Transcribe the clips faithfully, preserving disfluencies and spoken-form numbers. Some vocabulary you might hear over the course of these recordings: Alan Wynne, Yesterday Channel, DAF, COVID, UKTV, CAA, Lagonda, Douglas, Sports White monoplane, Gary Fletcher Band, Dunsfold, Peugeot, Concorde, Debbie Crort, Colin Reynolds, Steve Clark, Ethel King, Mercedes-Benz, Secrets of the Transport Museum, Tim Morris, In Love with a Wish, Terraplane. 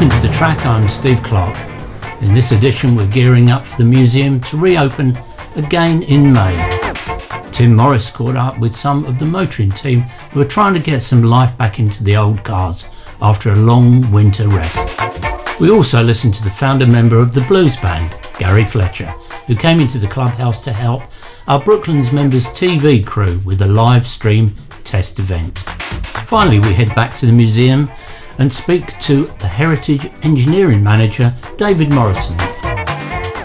Welcome to The Track, I'm Steve Clark. In this edition we're gearing up for the museum to reopen again in May. Tim Morris caught up with some of the motoring team who are trying to get some life back into the old cars after a long winter rest. We also listened to the founder member of the blues band, Gary Fletcher, who came into the clubhouse to help our Brooklands members T V crew with a live stream test event. Finally we head back to the museum and speak to the Heritage Engineering Manager, David Morrison.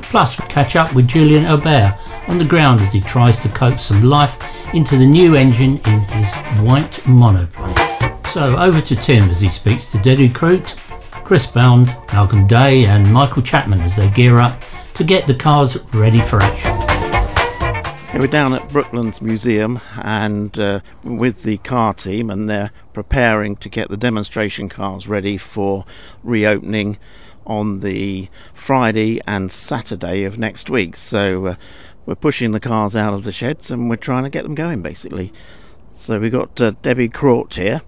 Plus, we catch up with Julian Albert on the ground as he tries to coax some life into the new engine in his white monoplane. So over to Tim as he speaks to Dedu Crute, Chris Bound, Malcolm Day and Michael Chapman as they gear up to get the cars ready for action. We're down at Brooklands Museum and uh, with the car team, and they're preparing to get the demonstration cars ready for reopening on the Friday and Saturday of next week. So uh, we're pushing the cars out of the sheds and we're trying to get them going, basically. So we've got uh, Debbie Crort here,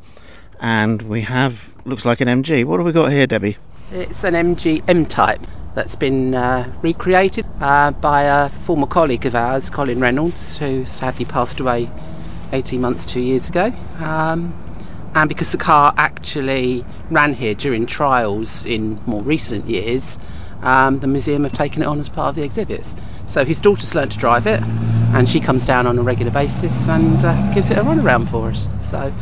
and we have, looks like an M G. What have we got here, Debbie? It's an M G M-Type that's been uh, recreated uh, by a former colleague of ours, Colin Reynolds, who sadly passed away eighteen months, two years ago. Um, and because the car actually ran here during trials in more recent years, um, the museum have taken it on as part of the exhibits. So his daughter's learned to drive it, and she comes down on a regular basis and uh, gives it a run around for us. So,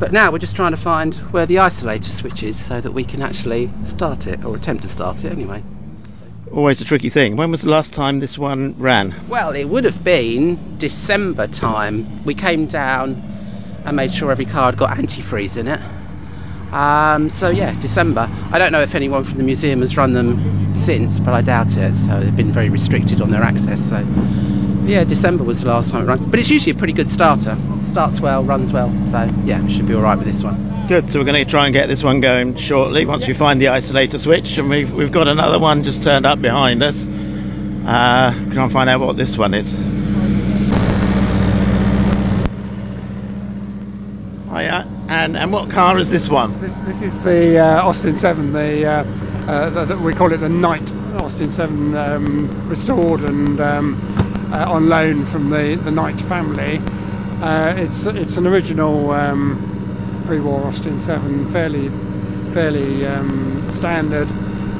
but now we're just trying to find where the isolator switch is so that we can actually start it, or attempt to start it anyway. Always a tricky thing. When was the last time this one ran? Well, it would have been December time. We came down and made sure every car had got antifreeze in it. Um, so yeah, December. I don't know if anyone from the museum has run them since, but I doubt it. So they've been very restricted on their access. So yeah, December was the last time it ran. But it's usually a pretty good starter. Starts well, runs well. So yeah, should be all right with this one. Good, so we're going to try and get this one going shortly once we find the isolator switch, and we've, we've got another one just turned up behind us. Uh, try and find out what this one is. Hiya, and, and what car is this one? This, this is the uh, Austin seven, the, uh, uh, the, the we call it the Knight Austin seven, um, restored and um, uh, on loan from the, the Knight family. Uh, it's, it's an original Um, pre-war Austin seven, fairly fairly um, standard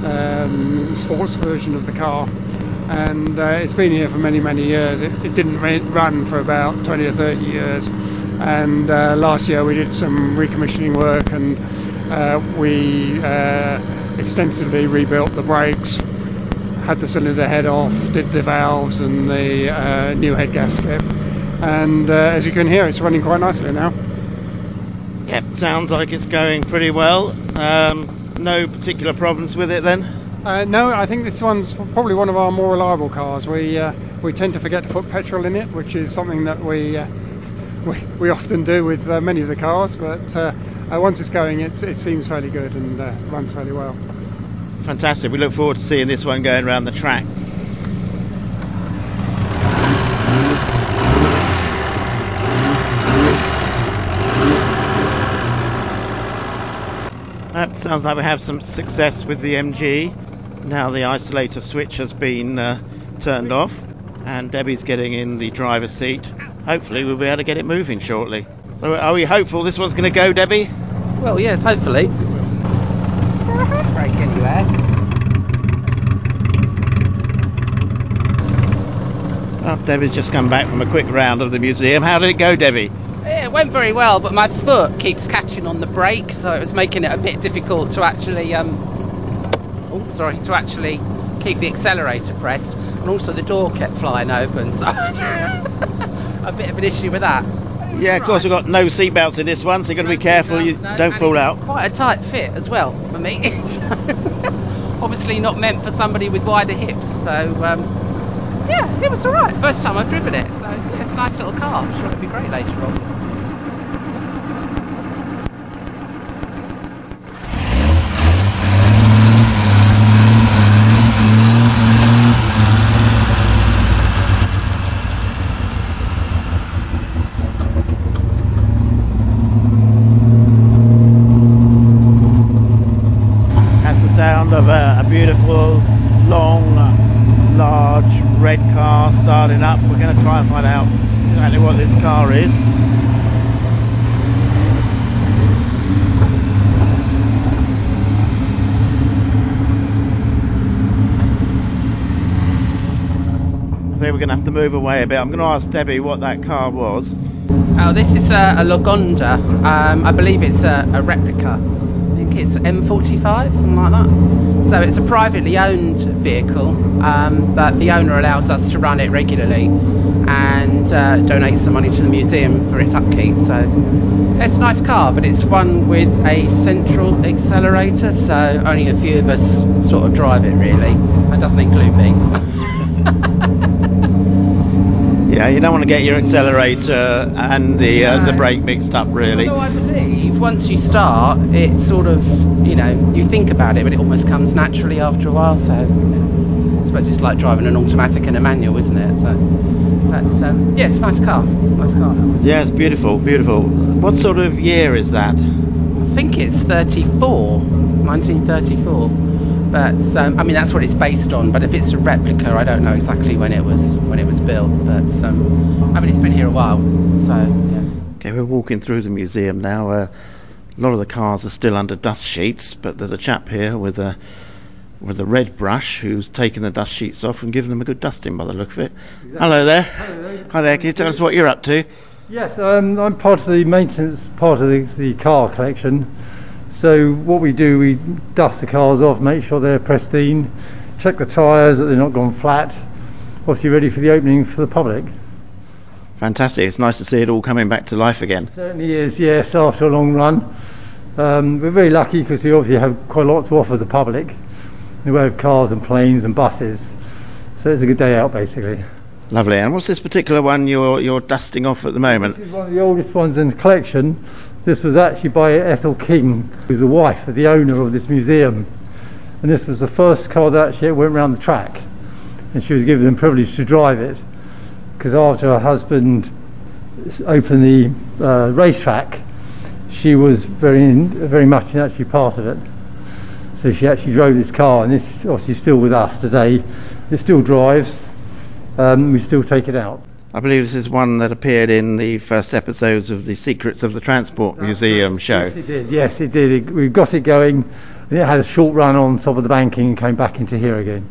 um, sports version of the car, and uh, it's been here for many many years. It, it didn't re- run for about twenty or thirty years, and uh, last year we did some recommissioning work, and uh, we uh, extensively rebuilt the brakes, had the cylinder head off, did the valves and the uh, new head gasket, and uh, as you can hear, it's running quite nicely now. Yep, sounds like it's going pretty well. Um, no particular problems with it then? Uh, no, I think this one's probably one of our more reliable cars. We uh, we tend to forget to put petrol in it, which is something that we uh, we, we often do with uh, many of the cars, but uh, uh, once it's going, it, it seems fairly good and uh, runs fairly well. Fantastic, we look forward to seeing this one going around the track. That sounds like we have some success with the M G. Now the isolator switch has been uh, turned off, and Debbie's getting in the driver's seat. Hopefully we'll be able to get it moving shortly. So are we hopeful this one's going to go, Debbie? Well, yes, hopefully. Brake anywhere. Well, Debbie's just come back from a quick round of the museum. How did it go, Debbie? It went very well, but my foot keeps catching on the brake, so it was making it a bit difficult to actually um oh sorry to actually keep the accelerator pressed, and also the door kept flying open, so a bit of an issue with that. Yeah, of course, right. We've got no seat belts in this one, so you've got no to be careful belts, you no, don't fall out. Quite a tight fit as well for me. Obviously not meant for somebody with wider hips, so um yeah, it was all right. First time I've driven it, so yeah, it's a nice little car. I'm sure it'll be great later on. and find out exactly what this car is. So we're going to have to move away a bit. I'm going to ask Debbie what that car was. Oh, this is a, a Lagonda. Um, I believe it's a, a replica. I think it's M forty-five, something like that. So it's a privately owned vehicle, um, but the owner allows us to run it regularly and uh, donates some money to the museum for its upkeep. So it's a nice car, but it's one with a central accelerator, so only a few of us sort of drive it, really. That doesn't include me. Yeah, you don't want to get your accelerator and the uh, no. the brake mixed up, really. Although I believe once you start, it sort of, you know, you think about it, but it almost comes naturally after a while. So I suppose it's like driving an automatic and a manual, isn't it? So that's um, yeah, it's a nice car, nice car. Yeah, it's beautiful, beautiful. What sort of year is that? I think it's thirty-four, nineteen thirty-four. But um, I mean, that's what it's based on. But if it's a replica, I don't know exactly when it was when it was built. But um, I mean, it's been here a while. So yeah. Okay, we're walking through the museum now. Uh, a lot of the cars are still under dust sheets, but there's a chap here with a with a red brush who's taken the dust sheets off and given them a good dusting by the look of it. Exactly. Hello there. Hello. Hi there. Can you tell us what you're up to? Yes, um, I'm part of the maintenance part of the, the car collection. So what we do, we dust the cars off, make sure they're pristine, check the tyres that they're not gone flat, obviously ready for the opening for the public. Fantastic, it's nice to see it all coming back to life again. It certainly is, yes, after a long run. Um, we're very lucky because we obviously have quite a lot to offer the public in the way of cars and planes and buses, so it's a good day out basically. Lovely, and what's this particular one you're, you're dusting off at the moment? This is one of the oldest ones in the collection. This was actually by Ethel King, who's the wife of the owner of this museum. And this was the first car that actually went round the track. And she was given the privilege to drive it. Because after her husband opened the uh, racetrack, she was very in, very much actually part of it. So she actually drove this car, and it's obviously still with us today. It still drives, um, we still take it out. I believe this is one that appeared in the first episodes of the Secrets of the Transport Museum show. Yes, it did. Yes, it did. It, we got it going, and it had a short run on top of the banking and came back into here again.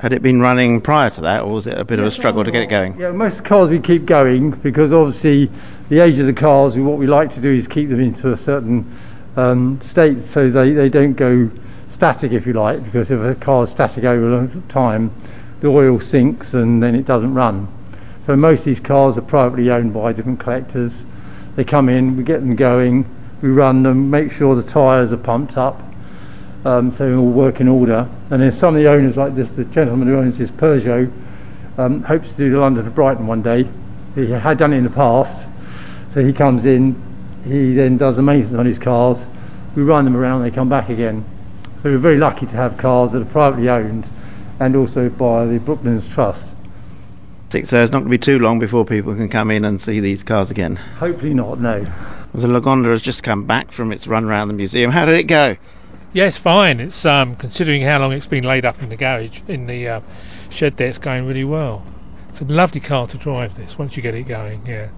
Had it been running prior to that, or was it a bit yes, of a struggle to get it going? Yeah, most cars we keep going because obviously the age of the cars, what we like to do is keep them into a certain um, state so they, they don't go static, if you like, because if a car's static over a long time, the oil sinks and then it doesn't run. So most of these cars are privately owned by different collectors. They come in, we get them going, we run them, make sure the tyres are pumped up, um, so they all work in order. And then some of the owners, like this, the gentleman who owns this Peugeot, um, hopes to do the London to Brighton one day. He had done it in the past, so he comes in, he then does the maintenance on his cars, we run them around, they come back again. So we're very lucky to have cars that are privately owned and also by the Brooklands Trust. So it's not going to be too long before people can come in and see these cars again. Hopefully not, no. The Lagonda has just come back from its run around the museum. How did it go? Yes, fine. It's um, considering how long it's been laid up in the garage, in the uh, shed there, it's going really well. It's a lovely car to drive this, once you get it going, yeah.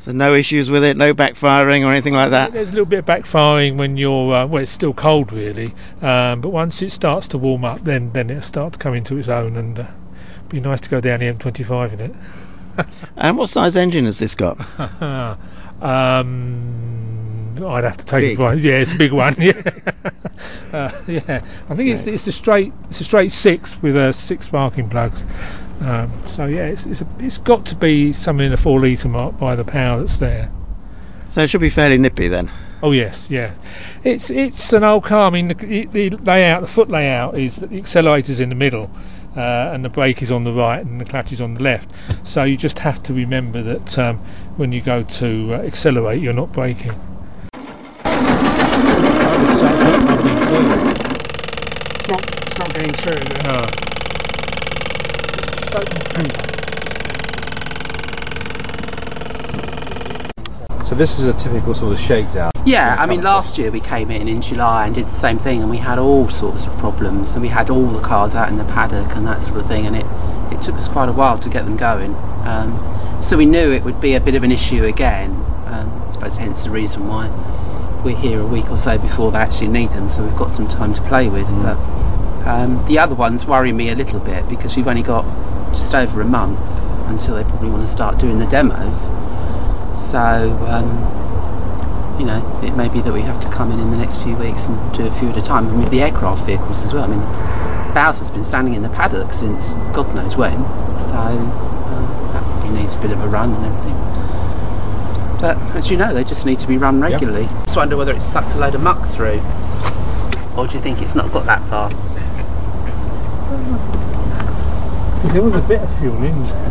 So no issues with it, no backfiring or anything like that? There's a little bit of backfiring when you're, uh, well, it's still cold really, um, but once it starts to warm up, then, then it'll start to come into its own and... Uh, be nice to go down the M twenty-five in it. And what size engine has this got? um, I'd have to take it. Yeah, it's a big one. Yeah, uh, yeah. I think it's it's a straight it's a straight six with a six sparking plugs. Um, so yeah, it's it's, a, it's got to be something in the four litre mark by the power that's there. So it should be fairly nippy then. Oh yes, yeah. It's it's an old car. I mean, the, the layout, the foot layout is that the accelerator's in the middle. Uh, and the brake is on the right and the clutch is on the left, so you just have to remember that um, when you go to uh, accelerate you're not braking. It's not, it's not getting through. No. So this is a typical sort of shakedown. Yeah, I mean last year we came in in July and did the same thing and we had all sorts of problems and we had all the cars out in the paddock and that sort of thing, and it, it took us quite a while to get them going. Um, so we knew it would be a bit of an issue again. Um, I suppose hence the reason why we're here a week or so before they actually need them, so we've got some time to play with. Mm. But um, the other ones worry me a little bit because we've only got just over a month until they probably want to start doing the demos. So, um, you know, it may be that we have to come in in the next few weeks and do a few at a time. I mean, the aircraft vehicles as well. I mean, Bowser's been standing in the paddock since God knows when, so uh, that probably needs a bit of a run and everything. But as you know, they just need to be run regularly. Yep. Just wonder whether it's sucked a load of muck through, or do you think it's not got that far? Because there was a bit of fuel in there.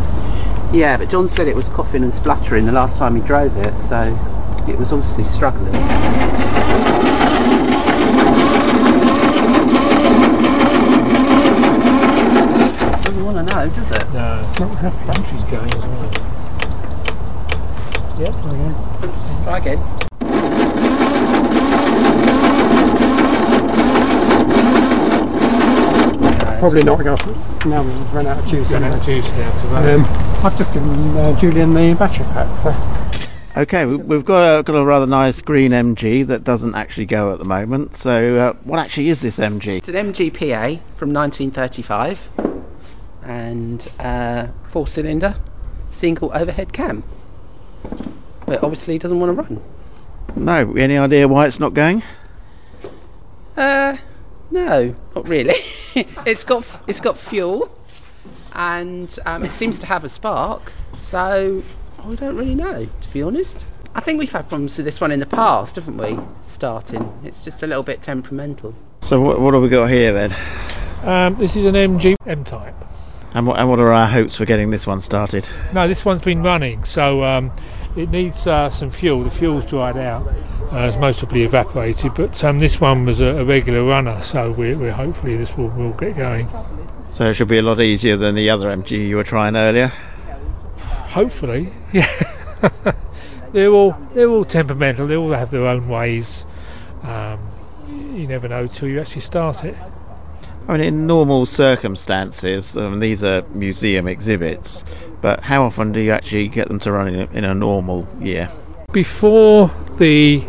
Yeah, but John said it was coughing and spluttering the last time he drove it, so it was obviously struggling. Doesn't want to know, does it? No, it's not happy. Battery's going as well. Yep, try again. Try again. No, probably not going to. Now we've run out of juice. Run out of juice now. So um, I've just given uh, Julian the battery pack. So. Okay, we, we've got a, got a rather nice green M G that doesn't actually go at the moment. So uh, what actually is this M G? It's an M G P A from nineteen thirty-five, and uh, four-cylinder, single overhead cam. But obviously he doesn't want to run. No, any idea why it's not going? Uh, no, not really. it's got it's got fuel, and um, it seems to have a spark. So I don't really know, to be honest. I think we've had problems with this one in the past, haven't we? Starting, it's just a little bit temperamental. So what what have we got here then? Um, this is an M G M-Type. And what and what are our hopes for getting this one started? No, this one's been running, so. Um, It needs uh, some fuel. The fuel's dried out, uh, it's mostly evaporated, but um, this one was a, a regular runner, so we're, we're hopefully this will, will get going. So it should be a lot easier than the other M G you were trying earlier? Hopefully, yeah. they're all they're all temperamental, they all have their own ways. Um, you never know till you actually start it. I mean, in normal circumstances, um, these are museum exhibits, but how often do you actually get them to run in a, in a normal year? Before the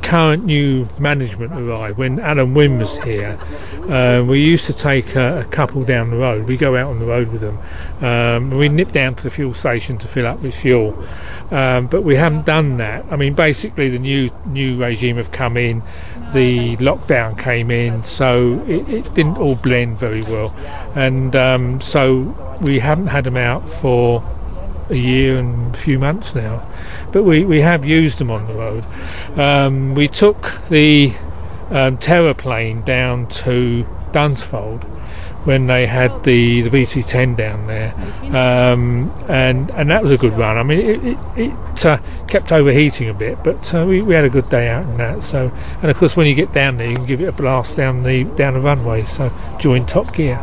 current new management arrived, when Alan Wynne was here, uh, we used to take a, a couple down the road. We go out on the road with them. Um, we nip down to the fuel station to fill up with fuel, um, but we haven't done that. I mean, basically the new new regime have come in. The lockdown came in, so it, it didn't all blend very well, and um, so we haven't had them out for a year and a few months now, but we, we have used them on the road. Um, we took the um, Terraplane down to Dunsfold when they had the, the V C ten down there, um, and and that was a good run. I mean, it it, it uh, kept overheating a bit, but uh, we, we had a good day out in that. So, and of course, when you get down there, you can give it a blast down the down the runway. So, join Top Gear.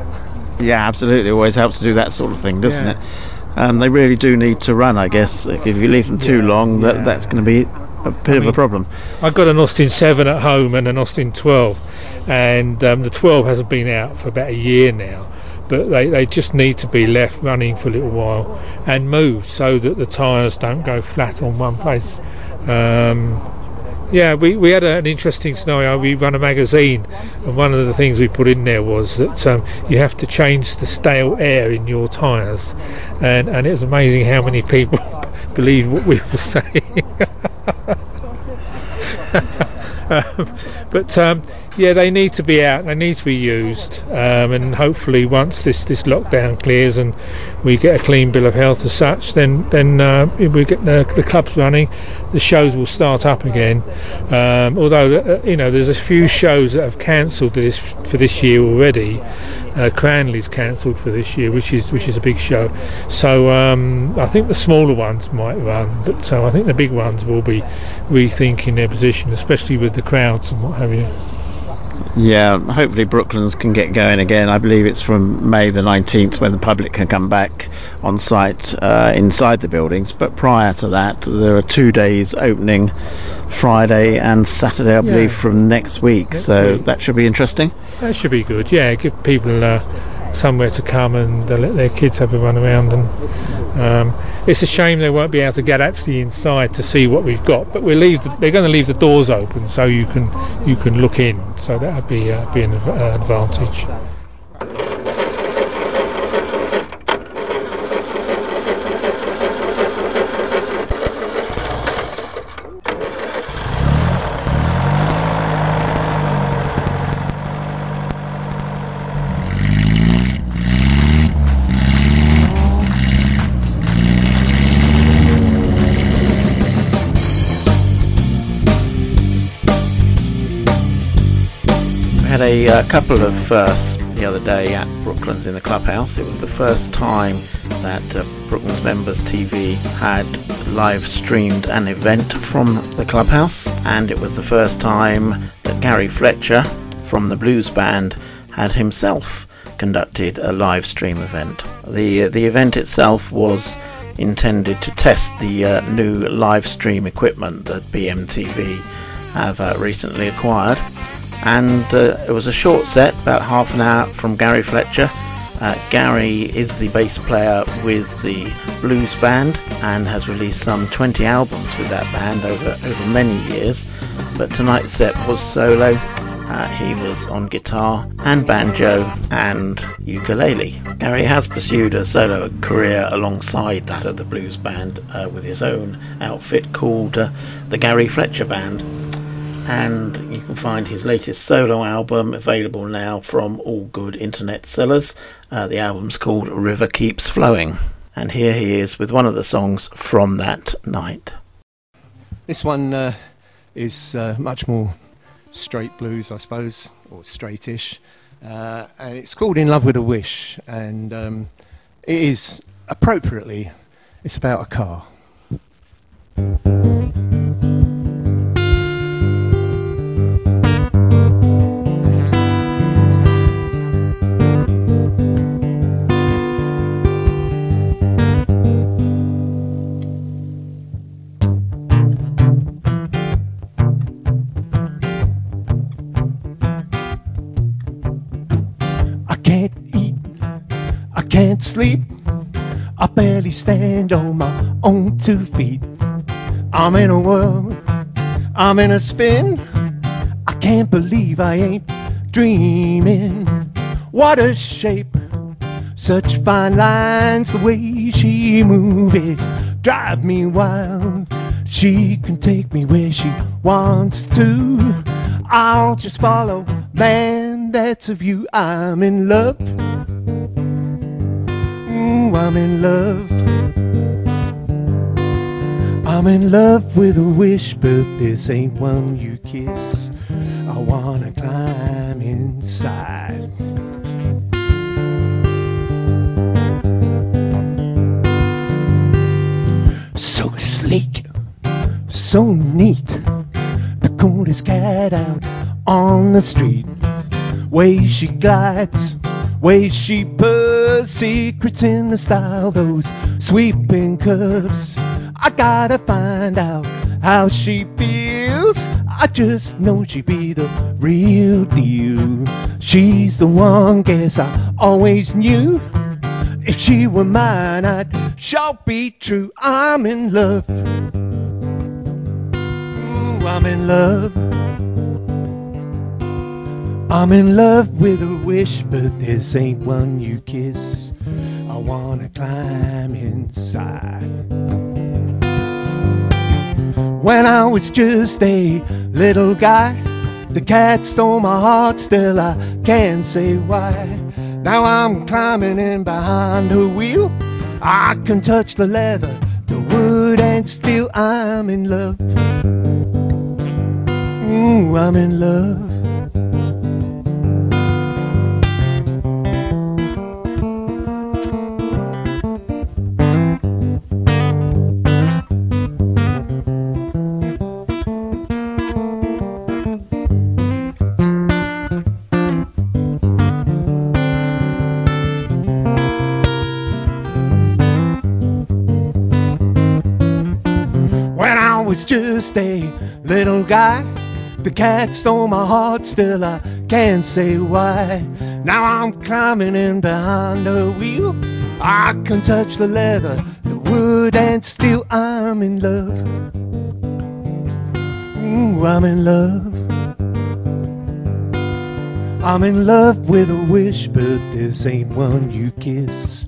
Yeah, absolutely. It always helps to do that sort of thing, doesn't yeah. it? Um, they really do need to run, I guess. If you leave them too yeah, long, that yeah. that's going to be a bit I of mean, a problem. I've got an Austin seven at home and an Austin twelve. And um, the twelve hasn't been out for about a year now, but they, they just need to be left running for a little while and moved so that the tyres don't go flat on one place. Um, yeah, we, we had a, an interesting scenario. We run a magazine, and one of the things we put in there was that um, you have to change the stale air in your tyres, and, and it was amazing how many people believed what we were saying. um, but... Um, Yeah, they need to be out, they need to be used, um, and hopefully once this, this lockdown clears and we get a clean bill of health as such, then then uh, we get the, the clubs running, the shows will start up again. Um, although, uh, you know, there's a few shows that have cancelled this for this year already. Uh, Cranley's cancelled for this year, which is which is a big show. So um, I think the smaller ones might run, but so I think the big ones will be rethinking their position, especially with the crowds and what have you. Yeah, hopefully Brooklands can get going again. I believe it's from May the nineteenth when the public can come back on site uh, inside the buildings. But prior to that, there are two days opening, Friday and Saturday, I believe, yeah. from next week. Next so week. That should be interesting. That should be good, yeah. Give people uh, somewhere to come, and they let their kids have a run around. And um, it's a shame they won't be able to get actually inside to see what we've got, but we'll leave the, they're going to leave the doors open so you can you can look in, so that would be, uh, be an advantage. A couple of firsts the other day at Brooklands in the clubhouse. It was the first time that uh, Brooklands Members T V had live streamed an event from the clubhouse, and it was the first time that Gary Fletcher from the Blues Band had himself conducted a live stream event. The, uh, the event itself was intended to test the uh, new live stream equipment that B M T V have uh, recently acquired. And uh, it was a short set, about half an hour, from Gary Fletcher. Uh, Gary is the bass player with the Blues Band and has released some twenty albums with that band over, over many years. But tonight's set was solo. Uh, he was on guitar and banjo and ukulele. Gary has pursued a solo career alongside that of the Blues Band uh, with his own outfit called uh, the Gary Fletcher Band. And you can find his latest solo album available now from all good internet sellers. Uh, the album's called River Keeps Flowing. And here he is with one of the songs from that night. This one uh, is uh, much more straight blues, I suppose, or straightish. Uh, and it's called In Love with a Wish. And um, it is, appropriately, it's about a car. Sleep. I barely stand on my own two feet. I'm in a whirl, I'm in a spin. I can't believe I ain't dreaming. What a shape, such fine lines, the way she moves it, drive me wild. She can take me where she wants to. I'll just follow, man, that's a view. I'm in love. I'm in love. I'm in love with a wish, but this ain't one you kiss. I wanna climb inside. So sleek, so neat. The coolest cat out on the street. Way she glides, way she purrs. Secrets in the style, those sweeping curves. I gotta find out how she feels. I just know she be the real deal. She's the one, guess I always knew. If she were mine, I'd sure be true. I'm in love. Ooh, I'm in love. I'm in love with a wish, but this ain't one you kiss. I wanna climb inside. When I was just a little guy, the cat stole my heart, still I can't say why. Now I'm climbing in behind her wheel. I can touch the leather, the wood and steel. I'm in love. Ooh, I'm in love. Just a little guy, the cat stole my heart, still I can't say why. Now I'm climbing in behind the wheel. I can touch the leather, the wood and steel. I'm in love. Ooh, I'm in love. I'm in love with a wish, but this ain't one you kiss.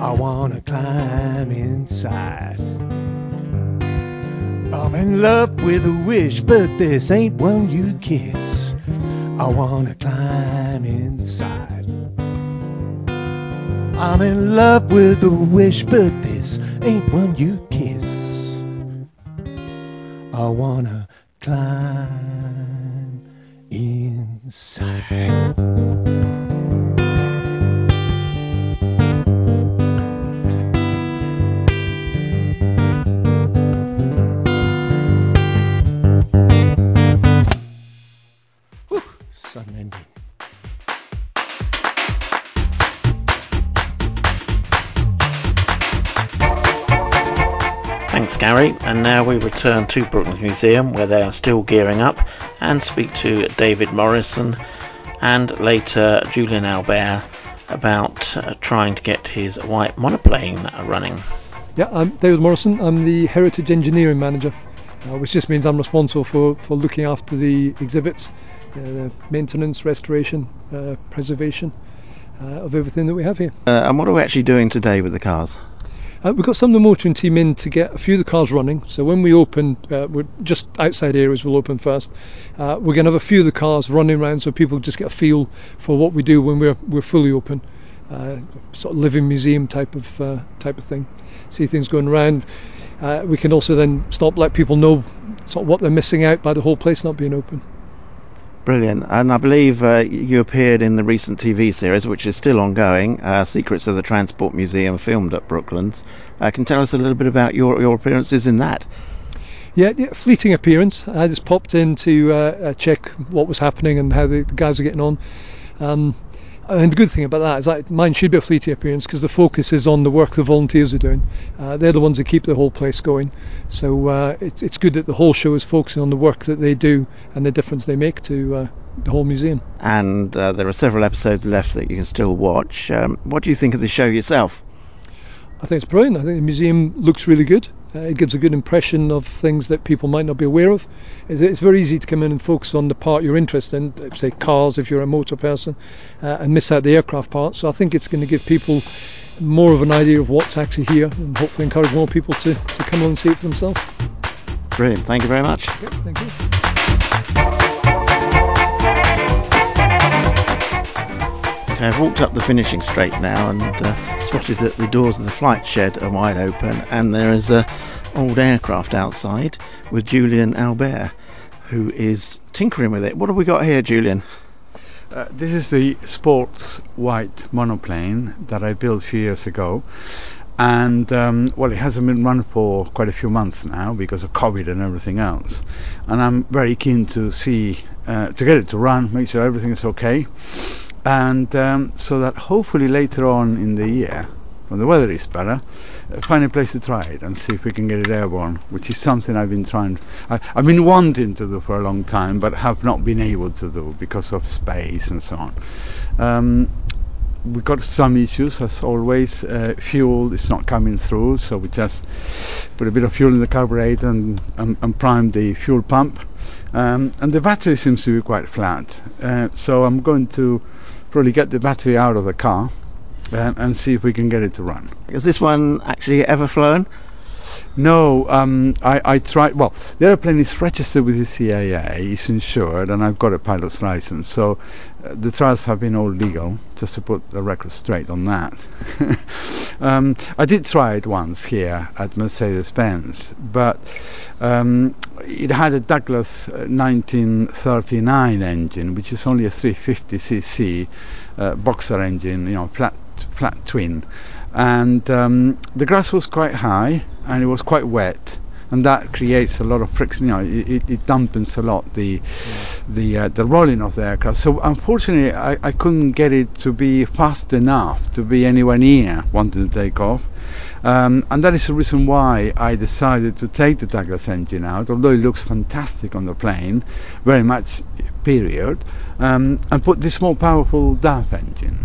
I wanna climb inside. I'm in love with a wish, but this ain't one you kiss. I wanna climb inside. I'm in love with a wish, but this ain't one you kiss. I wanna climb inside. Thanks, Gary, and now we return to Brooklands Museum, where they are still gearing up, and speak to David Morrison and later Julian Albert about uh, trying to get his white monoplane running. Yeah, I'm David Morrison. I'm the Heritage Engineering Manager, uh, which just means I'm responsible for, for looking after the exhibits, uh, maintenance, restoration, uh, preservation uh, of everything that we have here. Uh, and what are we actually doing today with the cars? Uh, we've got some of the motoring team in to get a few of the cars running. So when we open, uh, we're just outside areas we'll open first. Uh, we're going to have a few of the cars running around so people just get a feel for what we do when we're we're fully open, uh, sort of living museum type of uh, type of thing. See things going around. Uh, we can also then stop, let people know sort of what they're missing out by the whole place not being open. Brilliant. And I believe uh, you appeared in the recent T V series, which is still ongoing, uh, Secrets of the Transport Museum, filmed at Brooklands. Uh, can you tell us a little bit about your, your appearances in that? Yeah, yeah, fleeting appearance. I just popped in to uh, check what was happening and how the, the guys are getting on. Um, and the good thing about that is that mine should be a fleeting appearance because the focus is on the work the volunteers are doing. Uh, they're the ones who keep the whole place going. So uh, it, it's good that the whole show is focusing on the work that they do and the difference they make to uh, the whole museum. And uh, there are several episodes left that you can still watch. Um, what do you think of the show yourself? I think it's brilliant. I think the museum looks really good. Uh, it gives a good impression of things that people might not be aware of. It's, it's very easy to come in and focus on the part you're interested in, say cars if you're a motor person, uh, and miss out the aircraft part. So I think it's going to give people more of an idea of what's actually here and hopefully encourage more people to, to come along and see it for themselves. Brilliant. Thank you very much. Okay, thank you. Okay, I've walked up the finishing straight now and uh, spotted that the doors of the flight shed are wide open and there is an old aircraft outside with Julian Albert, who is tinkering with it. What have we got here, Julian? Uh, this is the Sports White monoplane that I built a few years ago, and um, well, it hasn't been run for quite a few months now because of COVID and everything else, and I'm very keen to see uh, to get it to run, make sure everything is okay. And um, so that hopefully later on in the year, when the weather is better, uh, find a place to try it and see if we can get it airborne, which is something I've been trying, I, I've been wanting to do for a long time, but have not been able to do because of space and so on. Um, we got some issues as always. Uh, fuel is not coming through, so we just put a bit of fuel in the carburetor and, and, and primed the fuel pump. Um, and the battery seems to be quite flat, uh, so I'm going to probably get the battery out of the car and, and see if we can get it to run. Is this one actually ever flown? No, um, I, I tried. Well, the airplane is registered with the C A A, it's insured, and I've got a pilot's license, so uh, the trials have been all legal, just to put the record straight on that. um, I did try it once here at Mercedes-Benz, but um, it had a Douglas nineteen thirty-nine engine, which is only a three fifty c c uh, boxer engine, you know, flat, flat twin. And um, the grass was quite high and it was quite wet, and that creates a lot of friction, you know, it, it dampens a lot the yeah. the uh, the rolling of the aircraft. So unfortunately I, I couldn't get it to be fast enough to be anywhere near wanting to take off, um, and that is the reason why I decided to take the Douglas engine out, although it looks fantastic on the plane, very much period, um, and put this more powerful D A F engine.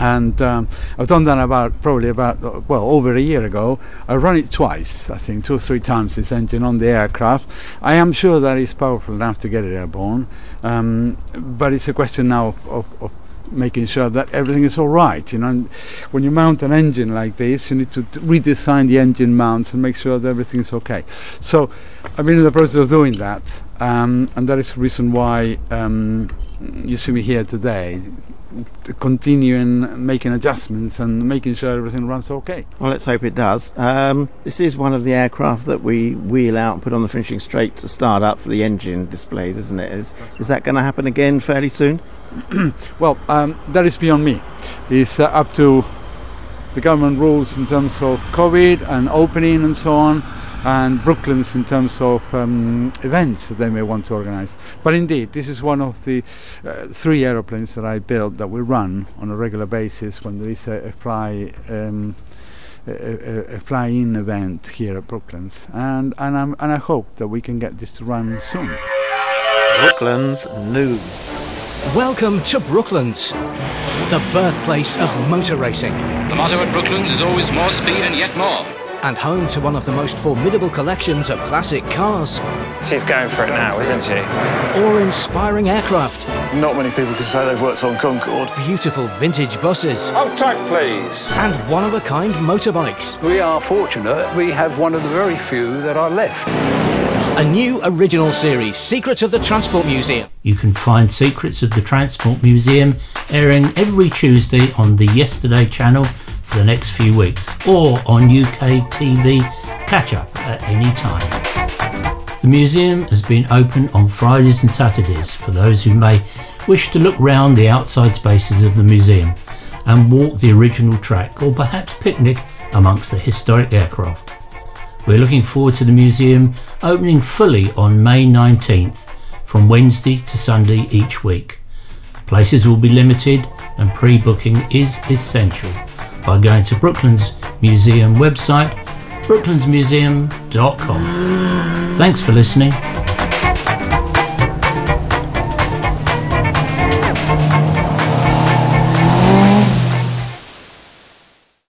And um, I've done that about probably about well over a year ago. I've run it twice, I think two or three times, this engine on the aircraft. I am sure that it's powerful enough to get it airborne, um, but it's a question now of, of, of making sure that everything is all right. You know, and when you mount an engine like this, you need to t- redesign the engine mounts and make sure that everything is okay. So I've been in the process of doing that, um, and that is the reason why um, you see me here today. Continuing making adjustments and making sure everything runs okay. Well, let's hope it does. Um, this is one of the aircraft that we wheel out and put on the finishing straight to start up for the engine displays, isn't it? Is, is that going to happen again fairly soon? Well, um, that is beyond me. It's uh, up to the government rules in terms of COVID and opening and so on, and Brooklands in terms of um, events that they may want to organise. But indeed, this is one of the uh, three aeroplanes that I build that we run on a regular basis when there is a, a fly um, a, a, a fly-in event here at Brooklands, and and, I'm, and I hope that we can get this to run soon. Brooklands News. Welcome to Brooklands, the birthplace of motor racing. The motto at Brooklands is always more speed and yet more. And home to one of the most formidable collections of classic cars. She's going for it now, isn't she? Awe-inspiring aircraft. Not many people can say they've worked on Concorde. Beautiful vintage buses. Hold tight, please. And one-of-a-kind motorbikes. We are fortunate we have one of the very few that are left. A new original series, Secrets of the Transport Museum. You can find Secrets of the Transport Museum airing every Tuesday on the Yesterday Channel for the next few weeks, or on U K T V catch-up at any time. The museum has been open on Fridays and Saturdays for those who may wish to look round the outside spaces of the museum and walk the original track, or perhaps picnic amongst the historic aircraft. We're looking forward to the museum opening fully on May nineteenth from Wednesday to Sunday each week. Places will be limited and pre-booking is essential by going to Brooklands Museum website, brooklands museum dot com. Thanks for listening.